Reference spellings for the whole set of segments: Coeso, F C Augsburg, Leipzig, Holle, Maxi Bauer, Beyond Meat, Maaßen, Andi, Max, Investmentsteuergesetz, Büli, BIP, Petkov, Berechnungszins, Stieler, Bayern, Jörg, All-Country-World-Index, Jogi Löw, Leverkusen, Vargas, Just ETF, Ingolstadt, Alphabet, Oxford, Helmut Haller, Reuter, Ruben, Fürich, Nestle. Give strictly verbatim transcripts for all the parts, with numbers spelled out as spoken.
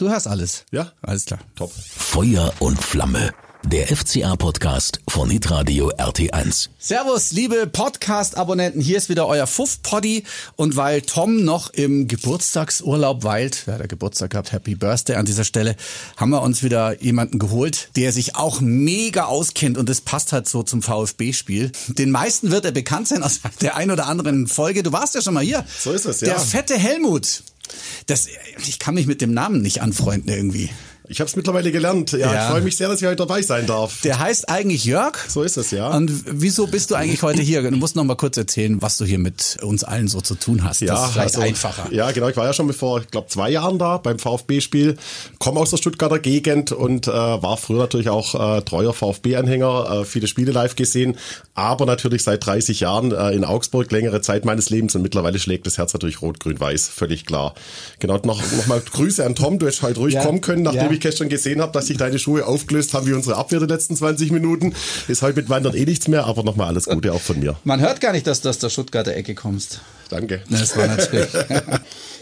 Du hörst alles. Ja, alles klar. Top. Feuer und Flamme. Der F C A-Podcast von Hitradio R T eins. Servus, liebe Podcast-Abonnenten. Hier ist wieder euer Fuff-Poddy. Und weil Tom noch im Geburtstagsurlaub weilt, ja, der Geburtstag gehabt, Happy Birthday an dieser Stelle, haben wir uns wieder jemanden geholt, der sich auch mega auskennt. Und das passt halt so zum VfB-Spiel. Den meisten wird er bekannt sein aus der ein oder anderen Folge. Du warst ja schon mal hier. So ist es, ja. Der fette Helmut. Das, ich kann mich mit dem Namen nicht anfreunden irgendwie. Ich habe es mittlerweile gelernt. Ja, ja. Ich freue mich sehr, dass ich heute dabei sein darf. Der heißt eigentlich Jörg. So ist es, ja. Und wieso bist du eigentlich heute hier? Du musst noch mal kurz erzählen, was du hier mit uns allen so zu tun hast. Ja, das ist vielleicht also einfacher. Ja, genau. Ich war ja schon vor, ich glaube, zwei Jahren da beim VfB-Spiel. Komme aus der Stuttgarter Gegend und äh, war früher natürlich auch äh, treuer VfB-Anhänger. Äh, viele Spiele live gesehen. Aber natürlich seit dreißig Jahren äh, in Augsburg. Längere Zeit meines Lebens. Und mittlerweile schlägt das Herz natürlich rot-grün-weiß. Völlig klar. Genau. Noch, noch mal Grüße an Tom. Du hättest halt ruhig ja. kommen können, nachdem ja. ich gestern gesehen habe, dass sich deine Schuhe aufgelöst haben wie unsere Abwehr der letzten zwanzig Minuten. Ist heute mit Wandern eh nichts mehr, aber nochmal alles Gute auch von mir. Man hört gar nicht, dass du aus der Stuttgarter Ecke kommst. Danke. Das war natürlich.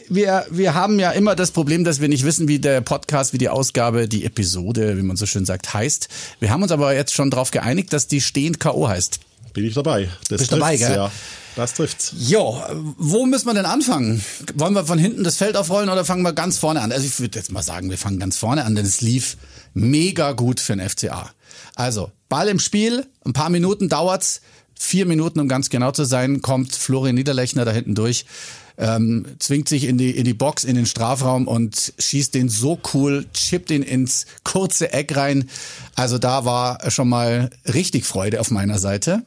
Wir, wir haben ja immer das Problem, dass wir nicht wissen, wie der Podcast, wie die Ausgabe, die Episode, wie man so schön sagt, heißt. Wir haben uns aber jetzt schon darauf geeinigt, dass die stehend K O heißt. Bin ich dabei. Das Bist dabei, gell? Ja. Das trifft's. Jo, wo müssen wir denn anfangen? Wollen wir von hinten das Feld aufrollen oder fangen wir ganz vorne an? Also ich würde jetzt mal sagen, wir fangen ganz vorne an, denn es lief mega gut für den F C A. Also Ball im Spiel, ein paar Minuten dauert's, vier Minuten um ganz genau zu sein, kommt Florian Niederlechner da hinten durch, ähm, zwingt sich in die in die Box, in den Strafraum und schießt den so cool, chippt ihn ins kurze Eck rein. Also da war schon mal richtig Freude auf meiner Seite.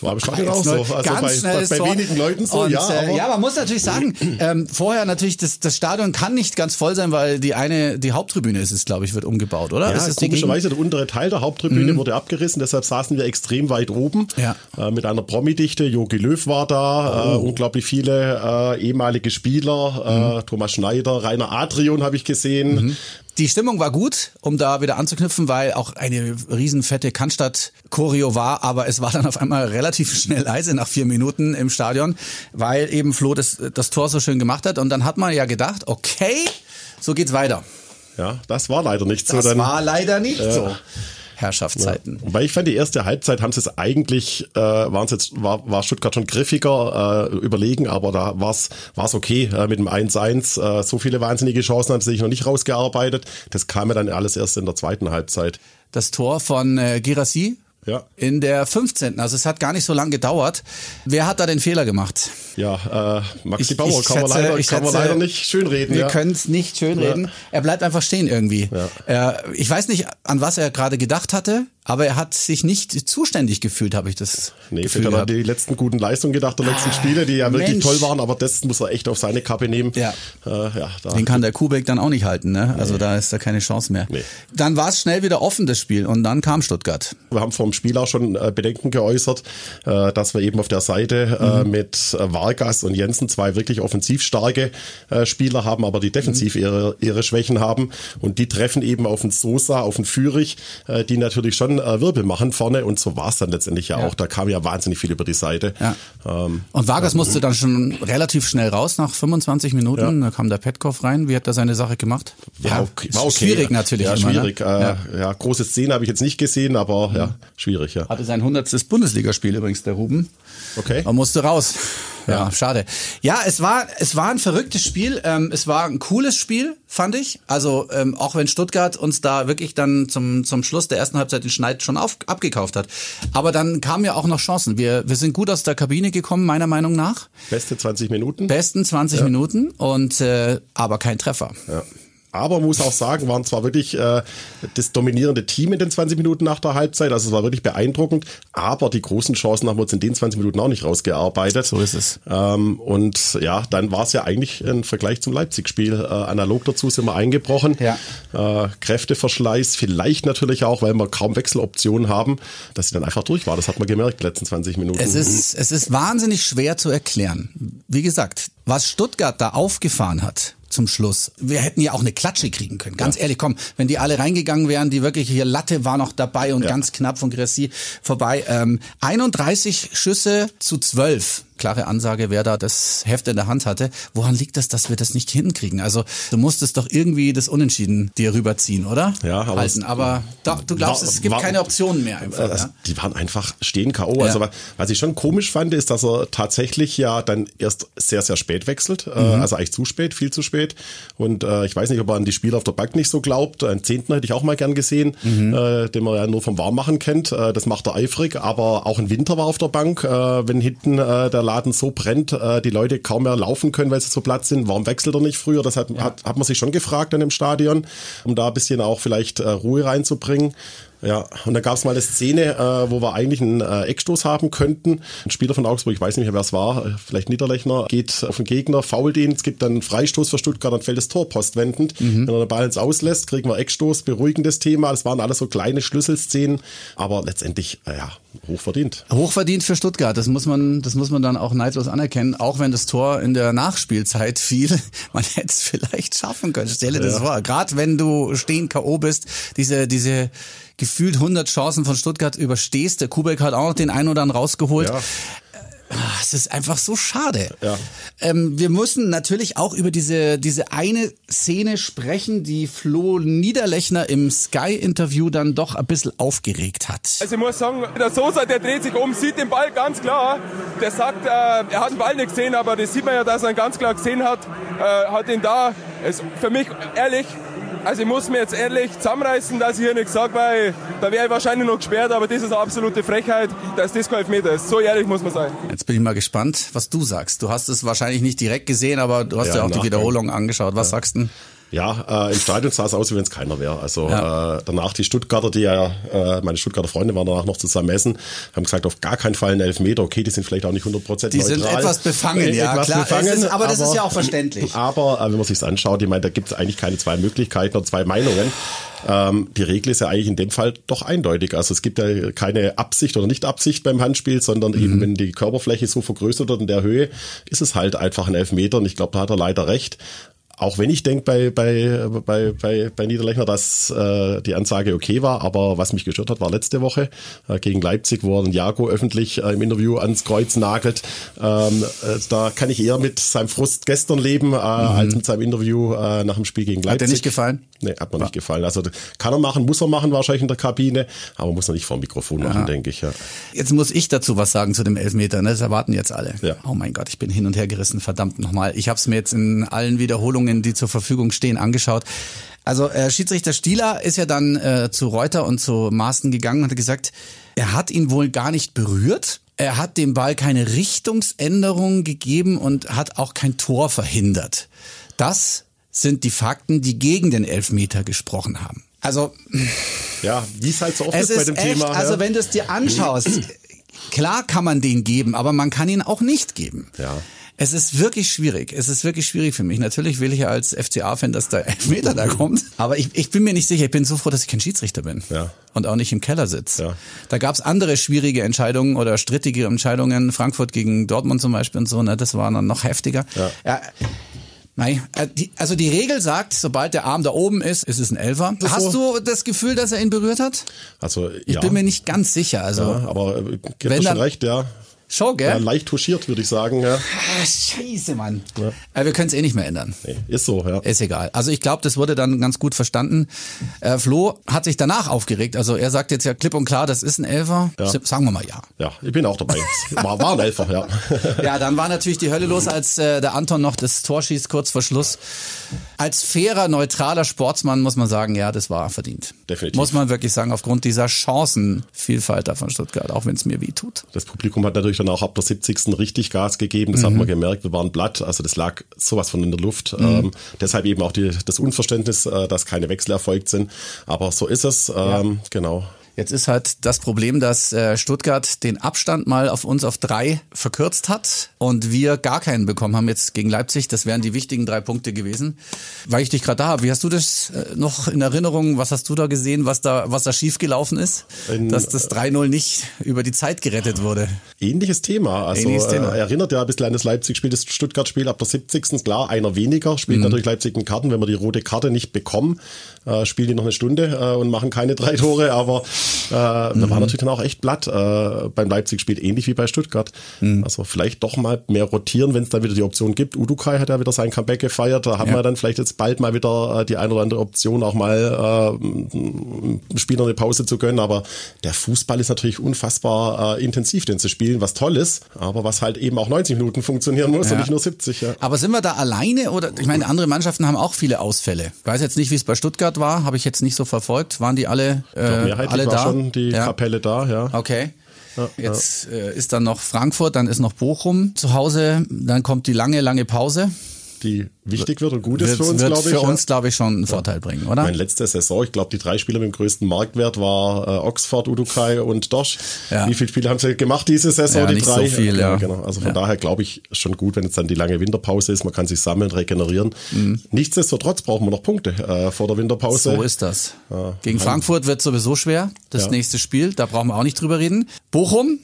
So habe ich auch so. Also ganz bei, bei, bei wenigen Leuten so, und, ja. Aber ja, man muss natürlich sagen, ähm, vorher natürlich, das, das Stadion kann nicht ganz voll sein, weil die eine, die Haupttribüne ist es, glaube ich, wird umgebaut, oder? Ja, ist komischerweise der untere Teil der Haupttribüne mhm. wurde abgerissen, deshalb saßen wir extrem weit oben ja. äh, mit einer Promi-Dichte. Jogi Löw war da, oh. äh, unglaublich viele äh, ehemalige Spieler, mhm. äh, Thomas Schneider, Rainer Adrion habe ich gesehen. Mhm. Die Stimmung war gut, um da wieder anzuknüpfen, weil auch eine riesenfette Cannstatt-Choreo war, aber es war dann auf einmal relativ schnell leise nach vier Minuten im Stadion, weil eben Flo das, das Tor so schön gemacht hat und dann hat man ja gedacht, okay, so geht's weiter. Ja, das war leider nicht so. Das dann, war leider nicht äh, so. Herrschaftszeiten. Ja. Weil ich fand, die erste Halbzeit haben sie es eigentlich, äh, waren sie jetzt, war, war Stuttgart schon griffiger, äh, überlegen, aber da war es okay äh, mit dem eins eins. Äh, so viele wahnsinnige Chancen haben sie sich noch nicht rausgearbeitet. Das kam ja dann alles erst in der zweiten Halbzeit. Das Tor von äh, Girassi. Ja. In der fünfzehnten Also es hat gar nicht so lange gedauert. Wer hat da den Fehler gemacht? Ja, äh, Maxi Bauer ich, ich kann, schätze, man leider, ich kann man schätze, leider nicht schönreden. Wir ja. können es nicht schönreden. Ja. Er bleibt einfach stehen irgendwie. Ja. Äh, ich weiß nicht, an was er gerade gedacht hatte. Aber er hat sich nicht zuständig gefühlt, habe ich das nee, Gefühl gehabt. Nee, hat die letzten guten Leistungen gedacht, der letzten ah, Spiele, die ja wirklich Mensch. toll waren, aber das muss er echt auf seine Kappe nehmen. Ja. Äh, ja, da Den kann der Kubek dann auch nicht halten, ne? Also nee. da ist da keine Chance mehr. Nee. Dann war es schnell wieder offen, das Spiel, und dann kam Stuttgart. Wir haben vor dem Spiel auch schon äh, Bedenken geäußert, äh, dass wir eben auf der Seite äh, mhm. mit Vargas und Jensen zwei wirklich offensiv starke äh, Spieler haben, aber die defensiv mhm. ihre, ihre Schwächen haben. Und die treffen eben auf den Sosa, auf den Fürich, äh, die natürlich schon Wirbel machen vorne, und so war es dann letztendlich ja, ja auch. Da kam ja wahnsinnig viel über die Seite. Ja. Ähm, und Vargas ähm, musste dann schon relativ schnell raus nach fünfundzwanzig Minuten. Ja. Da kam der Petkov rein. Wie hat er seine Sache gemacht? Ja, okay. War okay. Schwierig natürlich. Ja, immer, schwierig. Ne? Ja. Äh, ja, große Szene habe ich jetzt nicht gesehen, aber mhm. ja, schwierig. Ja. Hatte sein hundertstes Bundesligaspiel übrigens, der Ruben. Okay. Und musste raus. Ja, ja, schade. Ja, es war es war ein verrücktes Spiel. Ähm, es war ein cooles Spiel, fand ich. Also ähm, auch wenn Stuttgart uns da wirklich dann zum zum Schluss der ersten Halbzeit den Schneid schon auf, abgekauft hat. Aber dann kamen ja auch noch Chancen. Wir wir sind gut aus der Kabine gekommen, meiner Meinung nach. Beste zwanzig Minuten. Besten zwanzig ja. Minuten und äh, aber kein Treffer. Ja. Aber muss auch sagen, waren zwar wirklich äh, das dominierende Team in den zwanzig Minuten nach der Halbzeit, also es war wirklich beeindruckend, aber die großen Chancen haben wir uns in den zwanzig Minuten auch nicht rausgearbeitet. So ist es. Ähm, und ja, dann war es ja eigentlich im Vergleich zum Leipzig-Spiel äh, analog dazu sind wir eingebrochen. Ja. Äh, Kräfteverschleiß, vielleicht natürlich auch, weil wir kaum Wechseloptionen haben, dass sie dann einfach durch war. Das hat man gemerkt, die letzten zwanzig Minuten. Es ist, es ist wahnsinnig schwer zu erklären. Wie gesagt, was Stuttgart da aufgefahren hat, zum Schluss. Wir hätten ja auch eine Klatsche kriegen können. Ganz ja. ehrlich, komm, wenn die alle reingegangen wären, die wirklich hier, Latte war noch dabei und ja. ganz knapp von Girassi vorbei. Ähm, einunddreißig Schüsse zu zwölf. klare Ansage, wer da das Heft in der Hand hatte. Woran liegt das, dass wir das nicht hinkriegen? Also du musstest doch irgendwie das Unentschieden dir rüberziehen, oder? Ja, aber, Halten. aber doch, du glaubst, war, es gibt war, keine Optionen mehr. Einfach, äh, ja? Die waren einfach stehen K O. Also ja. Was ich schon komisch fand, ist, dass er tatsächlich ja dann erst sehr, sehr spät wechselt. Mhm. Also eigentlich zu spät, viel zu spät. Und äh, ich weiß nicht, ob er an die Spieler auf der Bank nicht so glaubt. Einen Zehnten hätte ich auch mal gern gesehen, mhm. äh, den man ja nur vom Warmmachen kennt. Äh, das macht er eifrig, aber auch ein Winter war auf der Bank. Äh, wenn hinten äh, der Laden so brennt, äh, die Leute kaum mehr laufen können, weil sie so platt sind. Warum wechselt er nicht früher? Das hat, ja. hat, hat man sich schon gefragt in dem Stadion, um da ein bisschen auch vielleicht äh, Ruhe reinzubringen. Ja, und dann gab es mal eine Szene, äh, wo wir eigentlich einen äh, Eckstoß haben könnten. Ein Spieler von Augsburg, ich weiß nicht mehr, wer es war, äh, vielleicht Niederlechner, geht auf den Gegner, fault ihn, es gibt dann einen Freistoß für Stuttgart, dann fällt das Tor postwendend. Mhm. Wenn er den Ball jetzt auslässt, kriegen wir Eckstoß, beruhigendes Thema. Das waren alles so kleine Schlüsselszenen, aber letztendlich, äh, ja, hochverdient. Hochverdient für Stuttgart, das muss man, das muss man dann auch neidlos anerkennen, auch wenn das Tor in der Nachspielzeit fiel. Man hätte es vielleicht schaffen können, stelle das ja. vor. Gerade wenn du stehen K O bist, diese, diese gefühlt hundert Chancen von Stuttgart überstehst. Der Kubek hat auch noch den einen oder anderen rausgeholt. Ja. Es ist einfach so schade. Ja. Ähm, wir müssen natürlich auch über diese diese eine Szene sprechen, die Flo Niederlechner im Sky-Interview dann doch ein bisschen aufgeregt hat. Also ich muss sagen, der Sosa, der dreht sich um, sieht den Ball ganz klar. Der sagt, äh, er hat den Ball nicht gesehen, aber das sieht man ja, dass er ihn ganz klar gesehen hat. Äh, hat ihn da, ist für mich ehrlich, also ich muss mir jetzt ehrlich zusammenreißen, dass ich hier nichts sage, weil da wäre ich wahrscheinlich noch gesperrt, aber das ist eine absolute Frechheit, dass das kein Elfmeter ist. So ehrlich muss man sein. Jetzt bin ich mal gespannt, was du sagst. Du hast es wahrscheinlich nicht direkt gesehen, aber du hast ja, ja auch die Wiederholung angeschaut. Was ja. sagst du? Ja, äh, im Stadion sah es aus, wie wenn es keiner wäre. Also ja. äh, danach die Stuttgarter, die ja, äh, meine Stuttgarter Freunde waren danach noch zusammen essen, haben gesagt, auf gar keinen Fall einen Elfmeter. Okay, die sind vielleicht auch nicht hundert Prozent die neutral. Die sind etwas befangen, ja etwas klar. Befangen, ist, aber das aber, ist ja auch verständlich. Aber äh, wenn man sich es anschaut, ich meine, da gibt es eigentlich keine zwei Möglichkeiten oder zwei Meinungen. Ähm, die Regel ist ja eigentlich in dem Fall doch eindeutig. Also es gibt ja keine Absicht oder Nicht-Absicht beim Handspiel, sondern mhm. eben wenn die Körperfläche so vergrößert wird in der Höhe, ist es halt einfach ein Elfmeter. Und ich glaube, da hat er leider recht. Auch wenn ich denke bei, bei, bei, bei, bei Niederlechner, dass äh, die Ansage okay war, aber was mich gestört hat, war letzte Woche äh, gegen Leipzig, wo er Jago öffentlich äh, im Interview ans Kreuz nagelt. Ähm, äh, da kann ich eher mit seinem Frust gestern leben, äh, mhm. als mit seinem Interview äh, nach dem Spiel gegen Leipzig. Hat dir nicht gefallen? Nee, hat mir ja. nicht gefallen. Also kann er machen, muss er machen wahrscheinlich in der Kabine, aber muss er nicht vor dem Mikrofon machen, Aha. denke ich. Ja. Jetzt muss ich dazu was sagen zu dem Elfmeter, ne? Das erwarten jetzt alle. Ja. Oh mein Gott, ich bin hin und her gerissen, verdammt nochmal. Ich habe es mir jetzt in allen Wiederholungen, die zur Verfügung stehen, angeschaut. Also äh, Schiedsrichter Stieler ist ja dann äh, zu Reuter und zu Maaßen gegangen und hat gesagt, er hat ihn wohl gar nicht berührt. Er hat dem Ball keine Richtungsänderung gegeben und hat auch kein Tor verhindert. Das sind die Fakten, die gegen den Elfmeter gesprochen haben. Also ja, wie es halt so oft ist bei dem echt, Thema. Also ja. wenn du es dir anschaust, klar kann man den geben, aber man kann ihn auch nicht geben. Ja. Es ist wirklich schwierig. Es ist wirklich schwierig für mich. Natürlich will ich ja als F C A-Fan, dass der Elfmeter da kommt. Aber ich, ich bin mir nicht sicher. Ich bin so froh, dass ich kein Schiedsrichter bin. Ja. Und auch nicht im Keller sitze. Ja. Da gab es andere schwierige Entscheidungen oder strittige Entscheidungen. Frankfurt gegen Dortmund zum Beispiel und so. Ne? Das war dann noch heftiger. Ja. Ja. Nein, also die Regel sagt, sobald der Arm da oben ist, ist es ein Elfer. Hast du das Gefühl, dass er ihn berührt hat? Also ja. Ich bin mir nicht ganz sicher. Also ja, aber gibt es schon recht, ja. Schon, gell? Ja, leicht touchiert, würde ich sagen. Ja. Ah, scheiße, Mann. Ja. Aber wir können es eh nicht mehr ändern. Nee, ist so, ja. Ist egal. Also ich glaube, das wurde dann ganz gut verstanden. Äh, Flo hat sich danach aufgeregt. Also er sagt jetzt ja klipp und klar, das ist ein Elfer. Ja. Sagen wir mal ja. Ja, ich bin auch dabei. War, war ein Elfer, ja. Ja, dann war natürlich die Hölle los, als äh, der Anton noch das Tor schießt, kurz vor Schluss. Als fairer, neutraler Sportsmann muss man sagen, ja, das war verdient. Definitiv. Muss man wirklich sagen, aufgrund dieser Chancenvielfalt von Stuttgart, auch wenn es mir weh tut. Das Publikum hat natürlich dann auch ab der siebzigsten richtig Gas gegeben. Das mhm. hat man gemerkt, wir waren platt. Also das lag sowas von in der Luft. Mhm. Ähm, deshalb eben auch die, das Unverständnis, äh, dass keine Wechsel erfolgt sind. Aber so ist es. Ähm, ja. Genau. Jetzt ist halt das Problem, dass äh, Stuttgart den Abstand mal auf uns auf drei verkürzt hat und wir gar keinen bekommen haben jetzt gegen Leipzig. Das wären die wichtigen drei Punkte gewesen. Weil ich dich gerade da habe, wie hast du das äh, noch in Erinnerung? Was hast du da gesehen, was da was da schiefgelaufen ist? In, dass das drei null nicht über die Zeit gerettet wurde. Ähnliches Thema. Also ähnliches Thema. Äh, erinnert ja ein bisschen an das Leipzig-Spiel, das Stuttgart-Spiel ab der siebzigsten Klar, einer weniger. Spielt mhm. natürlich Leipzig in Karten. Wenn wir die rote Karte nicht bekommen, äh, spielen die noch eine Stunde äh, und machen keine drei Tore. Aber Äh, da mhm. war natürlich dann auch echt blatt. Äh, beim Leipzig spielt ähnlich wie bei Stuttgart. Mhm. Also vielleicht doch mal mehr rotieren, wenn es dann wieder die Option gibt. Udukai hat ja wieder sein Comeback gefeiert. Da haben ja. wir dann vielleicht jetzt bald mal wieder äh, die eine oder andere Option, auch mal äh, Spielern eine Pause zu gönnen. Aber der Fußball ist natürlich unfassbar äh, intensiv, den zu spielen, was toll ist, aber was halt eben auch neunzig Minuten funktionieren muss ja. und nicht nur siebzig. Ja. Aber sind wir da alleine? Oder ich meine, andere Mannschaften haben auch viele Ausfälle. Ich weiß jetzt nicht, wie es bei Stuttgart war, habe ich jetzt nicht so verfolgt. Waren die alle, äh, ja, mehrheitlich alle war da? Schon die ja. Kapelle da, ja. Okay. Ja, jetzt ja. ist dann noch Frankfurt, dann ist noch Bochum zu Hause, dann kommt die lange, lange Pause. Die wichtig wird und gut ist für uns, glaube ich. Für ja. uns, glaube ich, schon einen ja. Vorteil bringen, oder? Meine letzte Saison, ich glaube, die drei Spieler mit dem größten Marktwert war äh, Oxford, Udukai und Dorsch. Ja. Wie viele Spiele haben sie gemacht diese Saison? Ja, die nicht drei? So viel, ja. ja. Genau. Also von ja. daher glaube ich schon gut, wenn jetzt dann die lange Winterpause ist. Man kann sich sammeln, regenerieren. Mhm. Nichtsdestotrotz brauchen wir noch Punkte äh, vor der Winterpause. So ist das. Ja. Gegen Frankfurt wird sowieso schwer, das ja. nächste Spiel. Da brauchen wir auch nicht drüber reden. Bochum?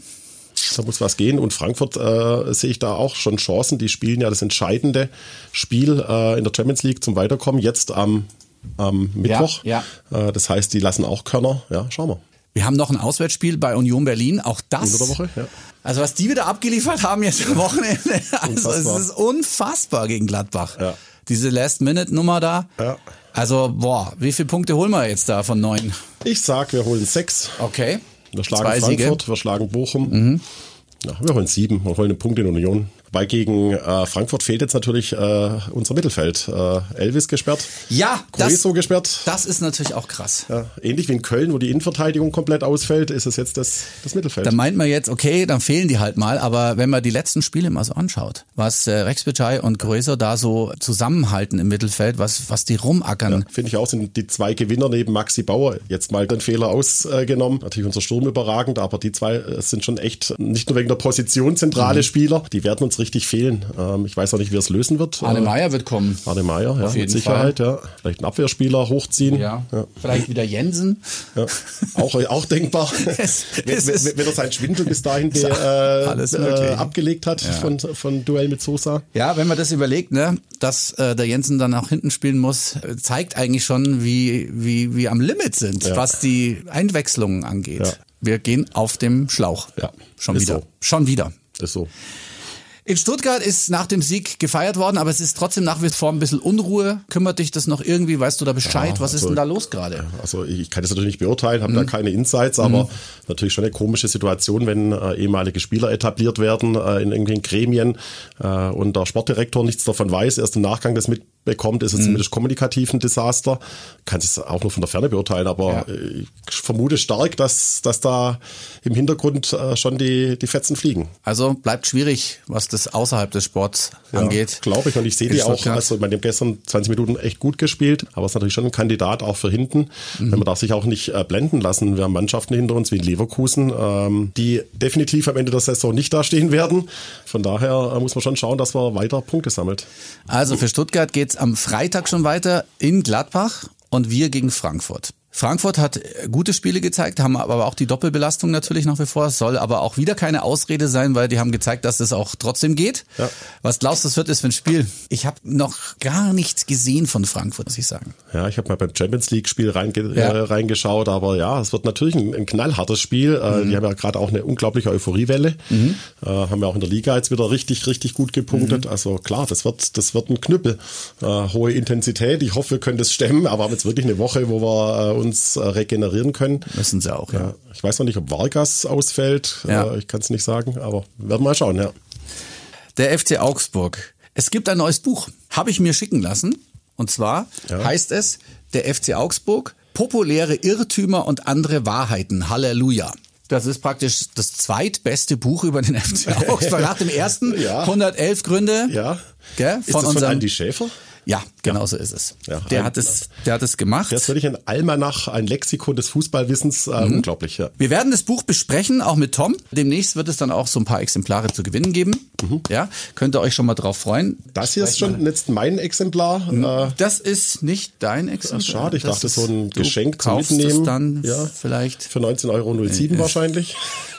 Da muss was gehen und Frankfurt äh, sehe ich da auch schon Chancen. Die spielen ja das entscheidende Spiel äh, in der Champions League zum Weiterkommen jetzt am, am Mittwoch. Ja, ja. Äh, das heißt, die lassen auch Körner. Ja, schauen wir. Wir haben noch ein Auswärtsspiel bei Union Berlin. Auch das. In der Woche, ja. Also was die wieder abgeliefert haben jetzt am Wochenende. Also unfassbar. Es ist unfassbar gegen Gladbach. Ja. Diese Last-Minute-Nummer da. Ja. Also boah, wie viele Punkte holen wir jetzt da von neun? Ich sag, wir holen sechs. Okay. Wir schlagen Zwei Frankfurt, Siege. Wir schlagen Bochum. Mhm. Ja, wir holen sieben, wir holen einen Punkt in Union. Weil gegen äh, Frankfurt fehlt jetzt natürlich äh, unser Mittelfeld. Äh, Elvis gesperrt, ja, Coeso gesperrt. Das ist natürlich auch krass. Ja, ähnlich wie in Köln, wo die Innenverteidigung komplett ausfällt, ist es jetzt das, das Mittelfeld. Da meint man jetzt, okay, dann fehlen die halt mal. Aber wenn man die letzten Spiele mal so anschaut, was äh, Rex Bicay und Coeso da so zusammenhalten im Mittelfeld, was, was die rumackern. Ja, finde ich auch, sind die zwei Gewinner neben Maxi Bauer jetzt mal den Fehler ausgenommen. Äh, natürlich unser Sturm überragend, aber die zwei sind schon echt nicht nur wegen der Position zentrale mhm. Spieler. Die werden uns richtig fehlen. Ich weiß auch nicht, wie es lösen wird. Arne Meier wird kommen. Arne Meier, ja, mit Sicherheit. Ja. Vielleicht einen Abwehrspieler hochziehen. Ja. Ja. Vielleicht wieder Jensen. Ja. Auch, auch denkbar. Es, es wenn, wenn, wenn er seinen Schwindel bis dahin die, äh, abgelegt hat ja. von, von Duell mit Sosa. Ja, wenn man das überlegt, ne, dass äh, der Jensen dann auch hinten spielen muss, zeigt eigentlich schon, wie, wie, wie am Limit sind, ja. was die Einwechslungen angeht. Ja. Wir gehen auf dem Schlauch. Ja. Schon ist wieder. So. Schon wieder. Ist so. In Stuttgart ist nach dem Sieg gefeiert worden, aber es ist trotzdem nach wie vor ein bisschen Unruhe. Kümmert dich das noch irgendwie? Weißt du da Bescheid? Ja, was also, ist denn da los gerade? Also ich kann das natürlich nicht beurteilen, habe mhm. da keine Insights, aber mhm. natürlich schon eine komische Situation, wenn äh, ehemalige Spieler etabliert werden äh, in irgendwelchen Gremien äh, und der Sportdirektor nichts davon weiß, erst im Nachgang das mitbekommt, ist es mhm. zumindest kommunikativ ein Desaster. Kann es auch nur von der Ferne beurteilen, aber ja. ich vermute stark, dass, dass da im Hintergrund äh, schon die, die Fetzen fliegen. Also bleibt schwierig, was das außerhalb des Sports ja, angeht. Glaube ich, und ich sehe die auch, also bei dem gestern zwanzig Minuten echt gut gespielt, aber es ist natürlich schon ein Kandidat auch für hinten. Mhm. Man darf sich auch nicht äh, blenden lassen. Wir haben Mannschaften hinter uns wie in Leverkusen, ähm, die definitiv am Ende der Saison nicht dastehen werden. Von daher äh, muss man schon schauen, dass man weiter Punkte sammelt. Also für Stuttgart geht es am Freitag schon weiter in Gladbach und wir gegen Frankfurt. Frankfurt hat gute Spiele gezeigt, haben aber auch die Doppelbelastung natürlich nach wie vor. Es soll aber auch wieder keine Ausrede sein, weil die haben gezeigt, dass es auch trotzdem geht. Ja. Was glaubst du, das wird es für ein Spiel? Ich habe noch gar nichts gesehen von Frankfurt, muss ich sagen. Ja, ich habe mal beim Champions-League-Spiel reinge- ja. äh, reingeschaut, aber ja, es wird natürlich ein, ein knallhartes Spiel. Äh, mhm. Die haben ja gerade auch eine unglaubliche Euphoriewelle. Mhm. Äh, haben ja auch in der Liga jetzt wieder richtig, richtig gut gepunktet. Mhm. Also klar, das wird, das wird ein Knüppel. Äh, hohe Intensität, ich hoffe, wir können das stemmen, aber haben jetzt wirklich eine Woche, wo wir äh, uns regenerieren können. Müssen sie auch, ja. Ich weiß noch nicht, ob Vargas ausfällt. Ja. Ich kann es nicht sagen, aber werden wir mal schauen, ja. Der F C Augsburg. Es gibt ein neues Buch, habe ich mir schicken lassen. Und zwar ja. heißt es, der F C Augsburg, populäre Irrtümer und andere Wahrheiten. Halleluja. Das ist praktisch das zweitbeste Buch über den F C Augsburg. Nach dem ersten ja. hundertelf Gründe. Ja. Gell, von ist das unserem, von Andi Schäfer? Ja, genau ja. so ist es. Ja, der, ein, hat es der hat es gemacht. Der ist wirklich ein Almanach, ein Lexikon des Fußballwissens. Äh, mhm. Unglaublich, ja. Wir werden das Buch besprechen, auch mit Tom. Demnächst wird es dann auch so ein paar Exemplare zu gewinnen geben. Mhm. Ja, könnt ihr euch schon mal drauf freuen. Das hier ist schon mal. Jetzt mein Exemplar. Mhm. Das ist nicht dein Exemplar. Schade, ich das dachte, ist, so ein Geschenk zu mitnehmen. Du dann ja. vielleicht. Für neunzehn Euro null sieben äh, wahrscheinlich.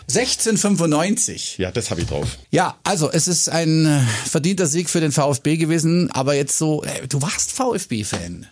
sechzehn fünfundneunzig. Ja, das habe ich drauf. Ja, also es ist ein verdienter Sieg für den VfB gewesen, aber jetzt so, du warst VfB-Fan.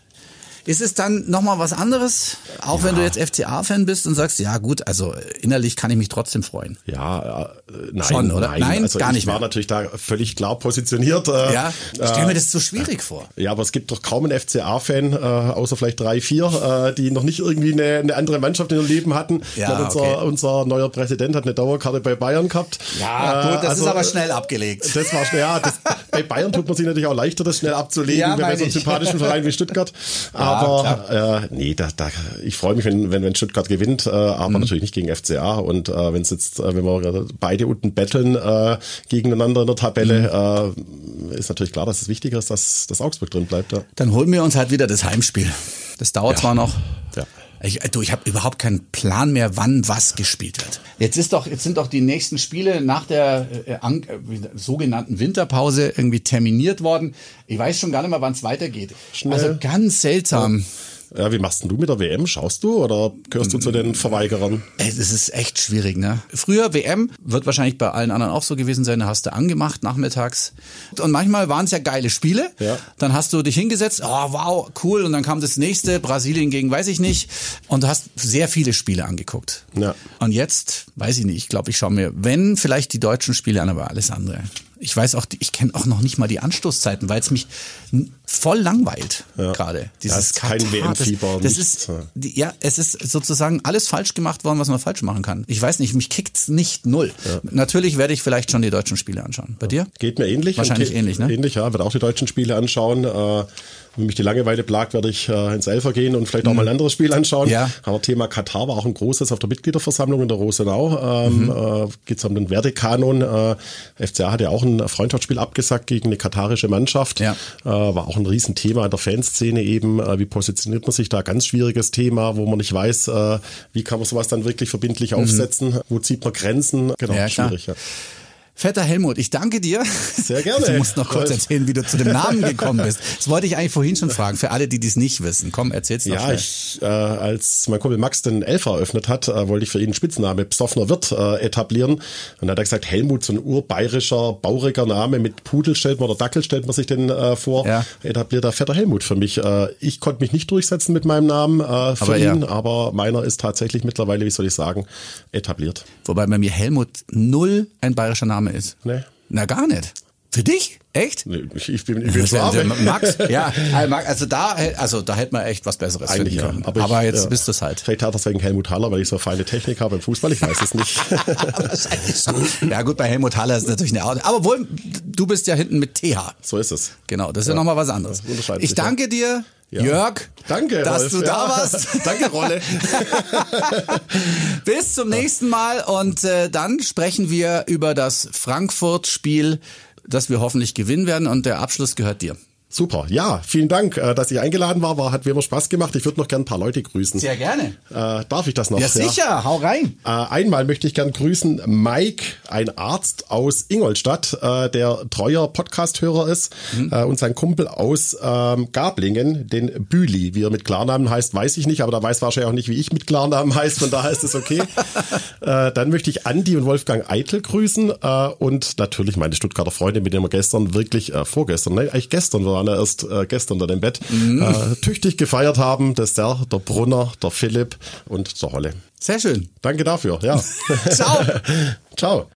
Ist es dann nochmal was anderes, auch ja. wenn du jetzt F C A-Fan bist und sagst, ja gut, also innerlich kann ich mich trotzdem freuen? Ja, äh, nein. Schon, oder? Nein, nein also gar nicht. Ich war mehr. natürlich da völlig klar positioniert. Äh, ja, ich stelle mir das so schwierig äh, vor. Ja, aber es gibt doch kaum einen F C A-Fan, äh, außer vielleicht drei, vier, äh, die noch nicht irgendwie eine, eine andere Mannschaft in ihrem Leben hatten. Ja, glaube, unser, okay. unser neuer Präsident hat eine Dauerkarte bei Bayern gehabt. Ja, äh, gut, das also, ist aber schnell abgelegt. Das war schnell, ja, das, bei Bayern tut man sich natürlich auch leichter, das schnell abzulegen, ja, wenn man so einen sympathischen Verein wie Stuttgart. Aber ja, äh, nee, da, da, ich freue mich, wenn, wenn, wenn Stuttgart gewinnt, äh, aber mhm. natürlich nicht gegen F C A. Und äh, wenn's jetzt, äh, wenn wir beide unten betteln äh, gegeneinander in der Tabelle, mhm. äh, ist natürlich klar, dass es wichtiger ist, dass, dass Augsburg drin bleibt. Ja. Dann holen wir uns halt wieder das Heimspiel. Das dauert ja. zwar noch. Ja. Ich, du, ich habe überhaupt keinen Plan mehr, wann was gespielt wird. Jetzt ist doch, jetzt sind doch die nächsten Spiele nach der äh, an, äh, sogenannten Winterpause irgendwie terminiert worden. Ich weiß schon gar nicht mehr, wann es weitergeht. Schnell. Also ganz seltsam. Ja. ja, wie machst denn du mit der W M? Schaust du oder gehörst du zu den Verweigerern? Es ist echt schwierig, ne? Früher W M, wird wahrscheinlich bei allen anderen auch so gewesen sein, da hast du angemacht nachmittags. Und manchmal waren es ja geile Spiele. Ja. Dann hast du dich hingesetzt, oh wow, cool. Und dann kam das nächste, Brasilien gegen weiß ich nicht. Und du hast sehr viele Spiele angeguckt. Ja. Und jetzt, weiß ich nicht, ich glaube, ich schaue mir, wenn, vielleicht die deutschen Spiele an, aber alles andere. Ich weiß auch, ich kenne auch noch nicht mal die Anstoßzeiten, weil es mich voll langweilt ja. gerade. Dieses Katar, kein W M-Fieber. Das, das ist, ja, es ist sozusagen alles falsch gemacht worden, was man falsch machen kann. Ich weiß nicht, mich kickt's nicht null. Ja. Natürlich werde ich vielleicht schon die deutschen Spiele anschauen. Bei dir? Geht mir ähnlich. Wahrscheinlich geht, ähnlich, ne? Ähnlich, ja. Werde auch die deutschen Spiele anschauen. Äh, wenn mich die Langeweile plagt, werde ich äh, ins Elfer gehen und vielleicht auch mhm. mal ein anderes Spiel anschauen. Ja. Aber Thema Katar war auch ein großes auf der Mitgliederversammlung in der Rosenau. Ähm, mhm. äh, geht's um den Wertekanon. Äh, F C A hat ja auch ein Freundschaftsspiel abgesagt gegen eine katarische Mannschaft. Ja. Äh, war auch ein Riesenthema in der Fanszene eben. Äh, wie positioniert man sich da? Ganz schwieriges Thema, wo man nicht weiß, äh, wie kann man sowas dann wirklich verbindlich mhm. aufsetzen? Wo zieht man Grenzen? Genau, ja, schwierig. Ja. Vetter Helmut, ich danke dir. Sehr gerne. Du musst noch kurz Wolf. erzählen, wie du zu dem Namen gekommen bist. Das wollte ich eigentlich vorhin schon fragen, für alle, die dies nicht wissen. Komm, erzähl's noch. Ja, ich, äh, als mein Kumpel Max den Elfer eröffnet hat, äh, wollte ich für ihn einen Spitznamen Psoffner Wirt äh, etablieren. Und dann hat er gesagt, Helmut, so ein urbayerischer, bauriger Name mit Pudel stellt man oder Dackel stellt man sich den äh, vor. Ja. Etabliert der Vetter Helmut für mich. Äh, ich konnte mich nicht durchsetzen mit meinem Namen äh, für aber ihn, ja. aber meiner ist tatsächlich mittlerweile, wie soll ich sagen, etabliert. Wobei bei mir Helmut null ein bayerischer Name ist. Nee. Na gar nicht. Für dich? Echt? Nee, ich bin, ich bin Schwabe. Max, ja. Also da, also da hätte man echt was Besseres eigentlich finden können. Ja, aber, ich, aber jetzt ja. bist du es halt. Vielleicht hat das wegen Helmut Haller, weil ich so feine Technik habe im Fußball. Ich weiß es nicht. Wahrscheinlich schon. Ja gut, bei Helmut Haller ist natürlich eine Auto. Aber wohl, du bist ja hinten mit T H. So ist es. Genau, das ist ja, ja nochmal was anderes. Ich sich, danke ja. dir. Ja. Jörg, danke, dass Rolf. du da ja. warst. Danke, Rolle. Bis zum nächsten Mal und äh, dann sprechen wir über das Frankfurt-Spiel, das wir hoffentlich gewinnen werden und der Abschluss gehört dir. Super, ja, vielen Dank, dass ich eingeladen war, war hat mir immer Spaß gemacht. Ich würde noch gern ein paar Leute grüßen. Sehr gerne. Äh, darf ich das noch? Ja, sicher, ja. hau rein. Äh, einmal möchte ich gern grüßen Mike, ein Arzt aus Ingolstadt, äh, der treuer Podcast-Hörer ist mhm. äh, und sein Kumpel aus ähm, Gablingen, den Büli. Wie er mit Klarnamen heißt, weiß ich nicht, aber da weiß wahrscheinlich auch nicht, wie ich mit Klarnamen heißt, von daher ist es okay. äh, dann möchte ich Andi und Wolfgang Eitel grüßen äh, und natürlich meine Stuttgarter Freunde, mit denen wir gestern wirklich, äh, vorgestern, ne, eigentlich gestern war erst äh, gestern dann im Bett, mhm. äh, tüchtig gefeiert haben, das der, der Brunner, der Philipp und der Holle. Sehr schön. Danke dafür, ja. Ciao. Ciao.